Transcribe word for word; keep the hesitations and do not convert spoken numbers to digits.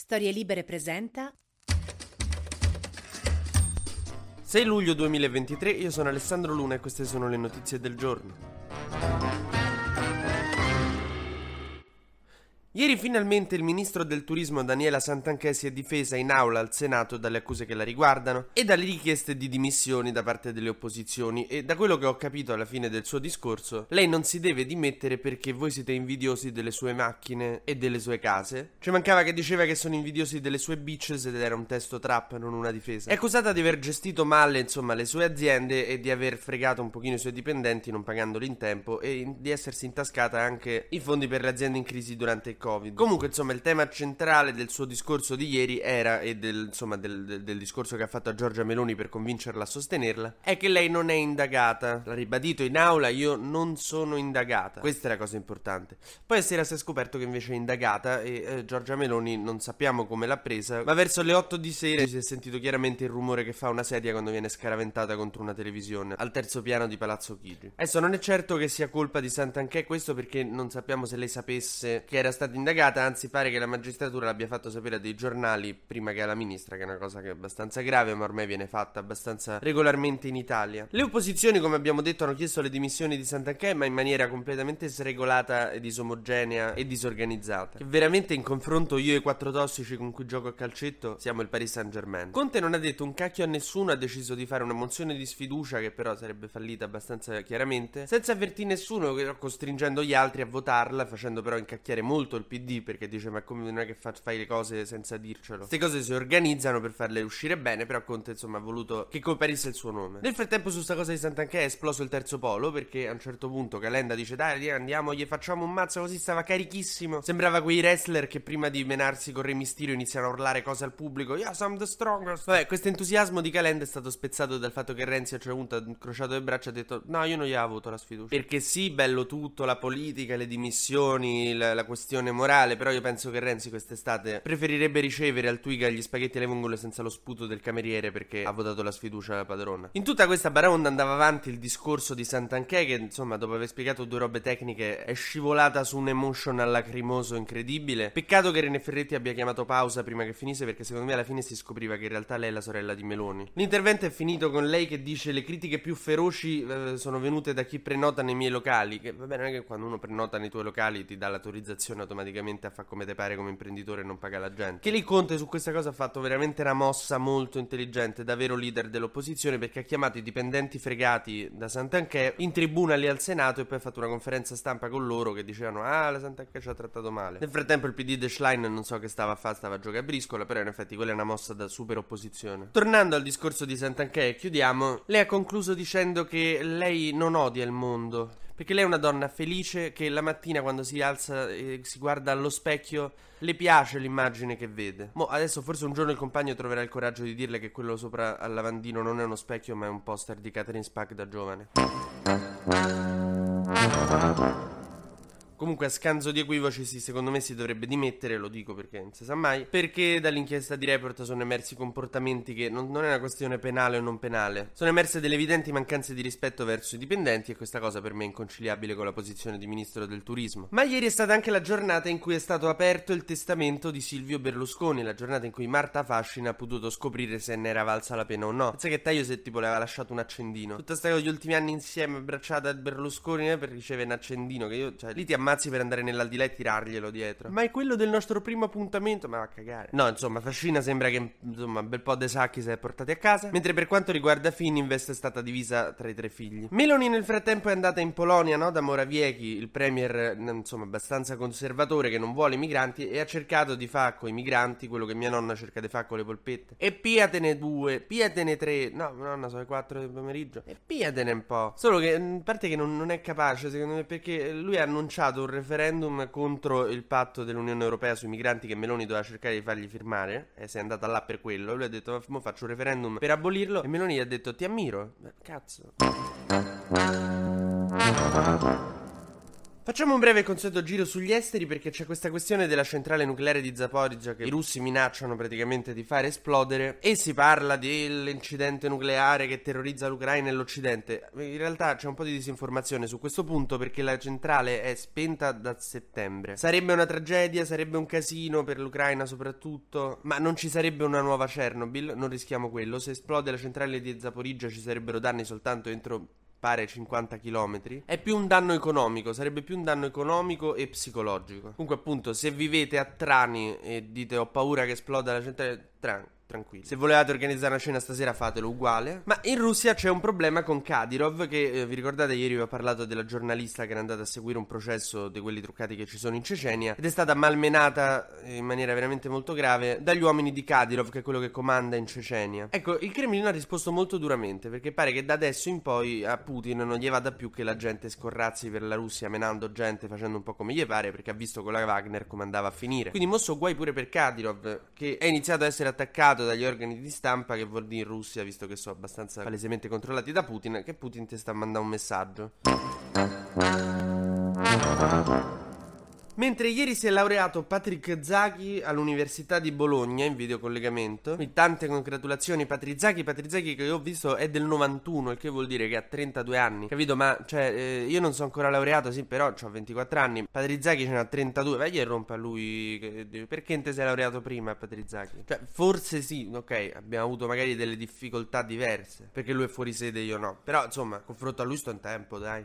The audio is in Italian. Storie Libere presenta sei luglio duemilaventitré, io sono Alessandro Luna e queste sono le notizie del giorno. Ieri finalmente il ministro del turismo Daniela Santanchè si è difesa in aula al Senato dalle accuse che la riguardano e dalle richieste di dimissioni da parte delle opposizioni, e da quello che ho capito alla fine del suo discorso lei non si deve dimettere perché voi siete invidiosi delle sue macchine e delle sue case. Ci mancava che diceva che sono invidiosi delle sue bitches ed era un testo trap, non una difesa. È accusata di aver gestito male insomma le sue aziende e di aver fregato un pochino i suoi dipendenti non pagandoli in tempo e di essersi intascata anche i fondi per le aziende in crisi durante il Covid. Comunque insomma il tema centrale del suo discorso di ieri era, e del, insomma del, del, del discorso che ha fatto a Giorgia Meloni per convincerla a sostenerla, è che lei non è indagata. L'ha ribadito in aula: io non sono indagata, questa è la cosa importante. Poi a sera si è scoperto che invece è indagata e eh, Giorgia Meloni non sappiamo come l'ha presa, ma verso le otto di sera si è sentito chiaramente il rumore che fa una sedia quando viene scaraventata contro una televisione al terzo piano di Palazzo Chigi. Adesso non è certo che sia colpa di Santanchè questo, perché non sappiamo se lei sapesse che era stata indagata, anzi pare che la magistratura l'abbia fatto sapere a dei giornali prima che alla ministra, che è una cosa che è abbastanza grave ma ormai viene fatta abbastanza regolarmente in Italia. Le opposizioni, come abbiamo detto, hanno chiesto le dimissioni di Santanchè ma in maniera completamente sregolata e disomogenea e disorganizzata, che veramente in confronto io e i quattro tossici con cui gioco a calcetto siamo il Paris Saint-Germain. Conte non ha detto un cacchio a nessuno, ha deciso di fare una mozione di sfiducia che però sarebbe fallita abbastanza chiaramente senza avvertire nessuno, costringendo gli altri a votarla, facendo però incacchiare molto il P D, perché dice: ma come, non è che fa, fai le cose senza dircelo? Queste cose si organizzano per farle uscire bene, però Conte insomma ha voluto che comparisse il suo nome. Nel frattempo su sta cosa di Santanchè è esploso il terzo polo, perché a un certo punto Calenda dice: dai andiamo, gli facciamo un mazzo, così stava carichissimo, sembrava quei wrestler che prima di menarsi con Re Mysterio iniziano a urlare cose al pubblico: yes I'm the strongest. Vabbè, questo entusiasmo di Calenda è stato spezzato dal fatto che Renzi a un certo punto ha incrociato le braccia e ha detto: no, io non gli avevo avuto la sfiducia, perché sì, bello tutto, la politica, le dimissioni, la, la questione morale, però io penso che Renzi quest'estate preferirebbe ricevere al Twiga gli spaghetti alle vongole senza lo sputo del cameriere, perché ha votato la sfiducia alla padrona. In tutta questa baraonda andava avanti il discorso di Santanchè, che insomma dopo aver spiegato due robe tecniche è scivolata su un emotional lacrimoso incredibile. Peccato che René Ferretti abbia chiamato pausa prima che finisse, perché secondo me alla fine si scopriva che in realtà lei è la sorella di Meloni. L'intervento è finito con lei che dice: le critiche più feroci eh, sono venute da chi prenota nei miei locali. Che va bene, non è che quando uno prenota nei tuoi locali ti dà l'autorizzazione automatica a fa come te pare come imprenditore e non paga la gente. Che lì Conte su questa cosa ha fatto veramente una mossa molto intelligente, davvero leader dell'opposizione, perché ha chiamato i dipendenti fregati da Santanchè in tribuna lì al Senato e poi ha fatto una conferenza stampa con loro che dicevano: ah, la Santanchè ci ha trattato male. Nel frattempo il P D de Schlein non so che stava a fare, stava a giocare a briscola, però in effetti quella è una mossa da super opposizione. Tornando al discorso di Santanchè e chiudiamo, lei ha concluso dicendo che lei non odia il mondo, perché lei è una donna felice che la mattina quando si alza e si guarda allo specchio le piace l'immagine che vede. Mo adesso forse un giorno il compagno troverà il coraggio di dirle che quello sopra al lavandino non è uno specchio ma è un poster di Catherine Spack da giovane. Comunque a scanso di equivoci sì, secondo me si dovrebbe dimettere, lo dico perché non si sa mai, perché dall'inchiesta di Report sono emersi comportamenti che non, non è una questione penale o non penale, sono emerse delle evidenti mancanze di rispetto verso i dipendenti e questa cosa per me è inconciliabile con la posizione di ministro del turismo. Ma ieri è stata anche la giornata in cui è stato aperto il testamento di Silvio Berlusconi, la giornata in cui Marta Fascina ha potuto scoprire se ne era valsa la pena o no. Pensa che taglio se tipo le aveva lasciato un accendino, tutta sta cosa gli ultimi anni insieme abbracciata a Berlusconi eh, per ricevere un accendino che io, cioè lì ti amm- per andare nell'aldilà e tirarglielo dietro. Ma è quello del nostro primo appuntamento? Ma va a cagare. No, insomma, Fascina sembra che insomma un bel po' de sacchi se è portati a casa, mentre per quanto riguarda Fininvest è stata divisa tra i tre figli. Meloni nel frattempo è andata in Polonia, no? Da Morawiecki, il premier insomma abbastanza conservatore che non vuole i migranti, e ha cercato di fare con i migranti quello che mia nonna cerca di fare con le polpette: e piatene due, piatene tre, no, nonna sono le quattro del pomeriggio, e piatene un po'. Solo che, a parte che non, non è capace secondo me, perché lui ha annunciato un referendum contro il patto dell'Unione Europea sui migranti che Meloni doveva cercare di fargli firmare, e si è andata là per quello. Lui ha detto: mo faccio un referendum per abolirlo, e Meloni gli ha detto: ti ammiro. Beh, cazzo. Facciamo un breve e consueto giro sugli esteri, perché c'è questa questione della centrale nucleare di Zaporizhzhia che i russi minacciano praticamente di far esplodere, e si parla dell'incidente nucleare che terrorizza l'Ucraina e l'Occidente. In realtà c'è un po' di disinformazione su questo punto, perché la centrale è spenta da settembre. Sarebbe una tragedia, sarebbe un casino per l'Ucraina soprattutto, ma non ci sarebbe una nuova Chernobyl, non rischiamo quello. Se esplode la centrale di Zaporizhzhia ci sarebbero danni soltanto entro... pare cinquanta chilometri. È più un danno economico, sarebbe più un danno economico e psicologico. Comunque, appunto, se vivete a Trani e dite ho paura che esploda la centrale, Trani, tranquilli. Se volevate organizzare una cena stasera, fatelo uguale. Ma in Russia c'è un problema con Kadirov, che eh, vi ricordate ieri vi ho parlato della giornalista che era andata a seguire un processo di quelli truccati che ci sono in Cecenia, ed è stata malmenata in maniera veramente molto grave dagli uomini di Kadirov, che è quello che comanda in Cecenia. Ecco, il Cremlino ha risposto molto duramente, perché pare che da adesso in poi a Putin non gli vada più che la gente scorrazzi per la Russia, menando gente, facendo un po' come gli pare, perché ha visto con la Wagner come andava a finire. Quindi mosso guai pure per Kadirov, che è iniziato a essere attaccato dagli organi di stampa, che vuol dire in Russia, visto che sono abbastanza palesemente controllati da Putin, che Putin ti sta mandando un messaggio. Mentre ieri si è laureato Patrick Zaki all'Università di Bologna in videocollegamento. Quindi tante congratulazioni Patrick Zaki. Patrick Zaki, che io ho visto, è del novantuno, il che vuol dire che ha trentadue anni, capito? Ma cioè eh, io non sono ancora laureato, sì, però ho ventiquattro anni. Patrick Zaki ce n'ha trentadue. Vai e rompa lui. Perché te sei laureato prima, Patrick Zaki? Cioè, forse sì, ok, abbiamo avuto magari delle difficoltà diverse, perché lui è fuori sede e io no. Però insomma, confronto a lui sto in tempo, dai.